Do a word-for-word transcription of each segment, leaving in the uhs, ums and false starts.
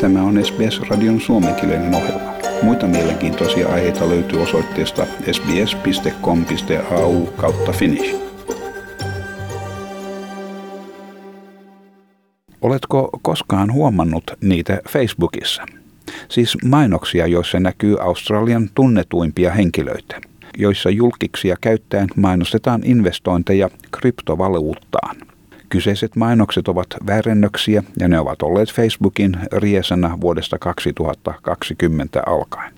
Tämä on S B S-radion suomenkielinen ohjelma. Muita mielenkiintoisia aiheita löytyy osoitteesta sbs piste com piste a u kautta finnish. Oletko koskaan huomannut niitä Facebookissa? Siis mainoksia, joissa näkyy Australian tunnetuimpia henkilöitä, joissa julkiksia käyttäen mainostetaan investointeja kryptovaluuttaan. Kyseiset mainokset ovat väärennöksiä ja ne ovat olleet Facebookin riesana vuodesta kaksituhattakaksikymmentä alkaen.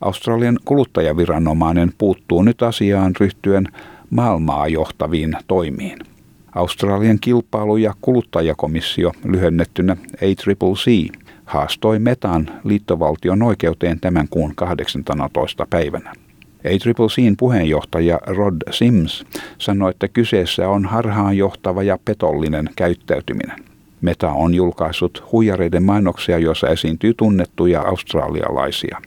Australian kuluttajaviranomainen puuttuu nyt asiaan ryhtyen maailmaa johtaviin toimiin. Australian kilpailu- ja kuluttajakomissio, lyhennettynä A C C C, haastoi Metan liittovaltion oikeuteen tämän kuun kahdeksannentoista päivänä. A C C C:n puheenjohtaja Rod Sims sanoi, että kyseessä on harhaanjohtava ja petollinen käyttäytyminen. Meta on julkaissut huijareiden mainoksia, joissa esiintyy tunnettuja australialaisia.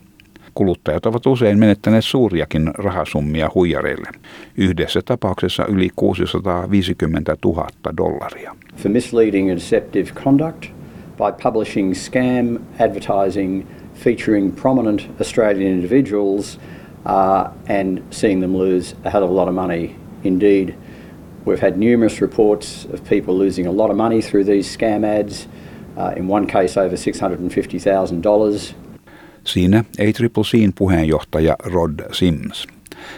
Kuluttajat ovat usein menettäneet suuriakin rahasummia huijareille. Yhdessä tapauksessa yli kuusisataaviisikymmentätuhatta dollaria. For misleading and deceptive conduct by publishing scam advertising featuring prominent Australian individuals uh, and seeing them lose a hell of a lot of money. Indeed, we've had numerous reports of people losing a lot of money through these scam ads. Uh, in one case over six hundred fifty thousand dollars. Siinä A C C C:n puheenjohtaja Rod Sims.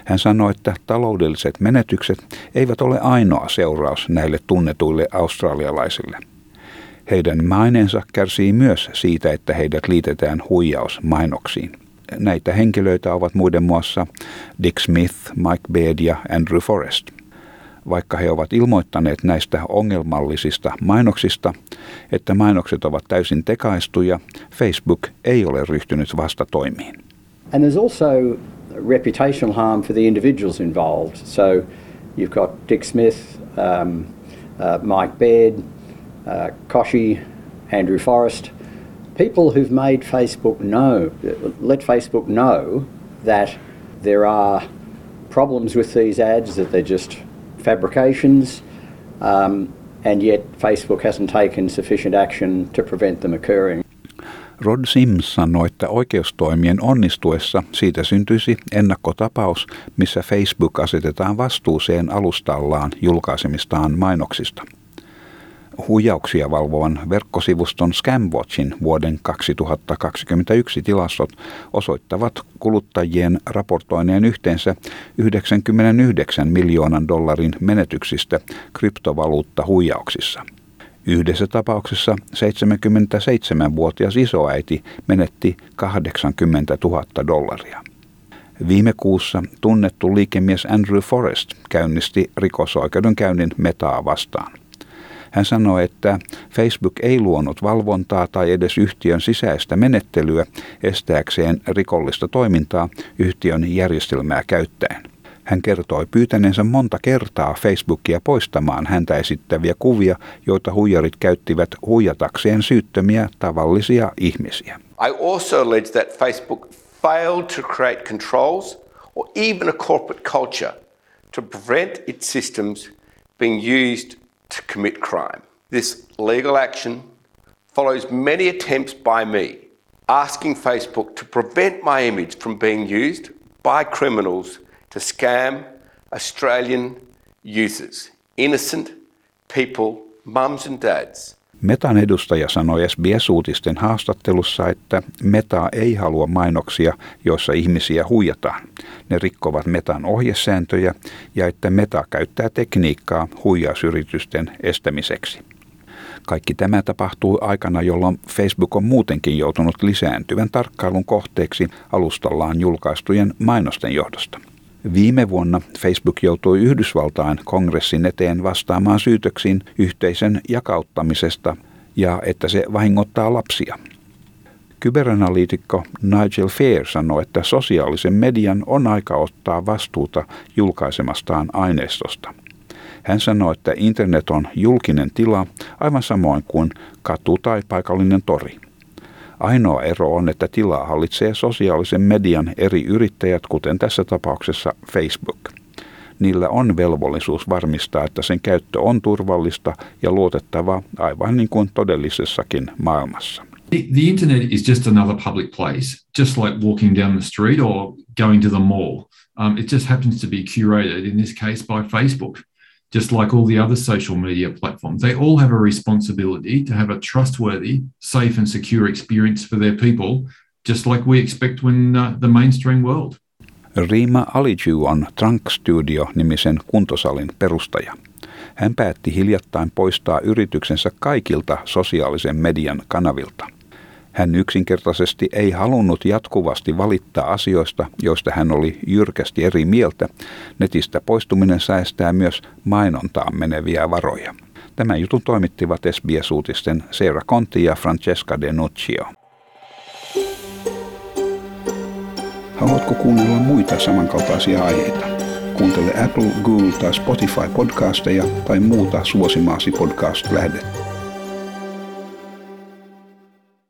Hän sanoi, että taloudelliset menetykset eivät ole ainoa seuraus näille tunnetuille australialaisille. Heidän maineensa kärsii myös siitä, että heidät liitetään huijausmainoksiin. Näitä henkilöitä ovat muiden muassa Dick Smith, Mike Baird ja Andrew Forrest. Vaikka he ovat ilmoittaneet näistä ongelmallisista mainoksista, että mainokset ovat täysin tekaistuja, Facebook ei ole ryhtynyt vastatoimiin. And there's also reputational harm for the individuals involved. So you've got Dick Smith, um, uh, Mike Baird, uh, Koshy, Andrew Forrest, people who've made Facebook know, let Facebook know that there are problems with these ads, that they're just fabrications, um, and yet Facebook hasn't taken sufficient action to prevent them occurring. Rod Sims sanoi, että oikeustoimien onnistuessa siitä syntyisi ennakkotapaus, missä Facebook asetetaan vastuuseen alustallaan julkaisemistaan mainoksista. Huijauksia valvovan verkkosivuston Scamwatchin vuoden kaksituhattakaksikymmentäyksi tilastot osoittavat kuluttajien raportoineen yhteensä yhdeksänkymmentäyhdeksän miljoonan dollarin menetyksistä kryptovaluuttahuijauksissa. Yhdessä tapauksessa seitsemänkymmentäseitsemänvuotias isoäiti menetti kahdeksankymmentätuhatta dollaria. Viime kuussa tunnettu liikemies Andrew Forrest käynnisti rikosoikeudenkäynnin Metaa vastaan. Hän sanoi, että Facebook ei luonut valvontaa tai edes yhtiön sisäistä menettelyä estääkseen rikollista toimintaa yhtiön järjestelmää käyttäen. Hän kertoi pyytäneensä monta kertaa Facebookia poistamaan häntä esittäviä kuvia, joita huijarit käyttivät huijatakseen syyttömiä tavallisia ihmisiä. I also allege that Facebook failed to create controls or even a corporate culture to prevent its systems being used to commit crime. This legal action follows many attempts by me asking Facebook to prevent my image from being used by criminals to scam Australian users, innocent people, mums and dads. Metan edustaja sanoi S B S-uutisten haastattelussa, että Meta ei halua mainoksia, joissa ihmisiä huijataan. Ne rikkovat Metan ohjesääntöjä ja että Meta käyttää tekniikkaa huijausyritysten estämiseksi. Kaikki tämä tapahtuu aikana, jolloin Facebook on muutenkin joutunut lisääntyvän tarkkailun kohteeksi alustallaan julkaistujen mainosten johdosta. Viime vuonna Facebook joutui Yhdysvaltain kongressin eteen vastaamaan syytöksiin yhteisen jakauttamisesta ja että se vahingoittaa lapsia. Kyberanalyytikko Nigel Fair sanoi, että sosiaalisen median on aika ottaa vastuuta julkaisemastaan aineistosta. Hän sanoi, että internet on julkinen tila aivan samoin kuin katu tai paikallinen tori. Ainoa ero on, että tilaa hallitsee sosiaalisen median eri yrittäjät, kuten tässä tapauksessa Facebook. Niillä on velvollisuus varmistaa, että sen käyttö on turvallista ja luotettavaa, aivan niin kuin todellisessakin maailmassa. The, the internet is just another public place, just like walking down the street or going to the mall. Um, it just happens to be curated, in this case, by Facebook, just like all the other social media platforms. They all have a responsibility to have a trustworthy, safe and secure experience for their people, just like we expect when uh, the mainstream world. Rima Oluju on Trunk Studio-nimisen kuntosalin perustaja. Hän päätti hiljattain poistaa yrityksensä kaikilta sosiaalisen median kanavilta. Hän yksinkertaisesti ei halunnut jatkuvasti valittaa asioista, joista hän oli jyrkästi eri mieltä. Netistä poistuminen säästää myös mainontaan meneviä varoja. Tämän jutun toimittivat S B S-uutisten Sarah Conti ja Francesca de Nuccio. Haluatko kuunnella muita samankaltaisia aiheita? Kuuntele Apple, Google tai Spotify podcasteja tai muuta suosimaasi podcast-lähdettä.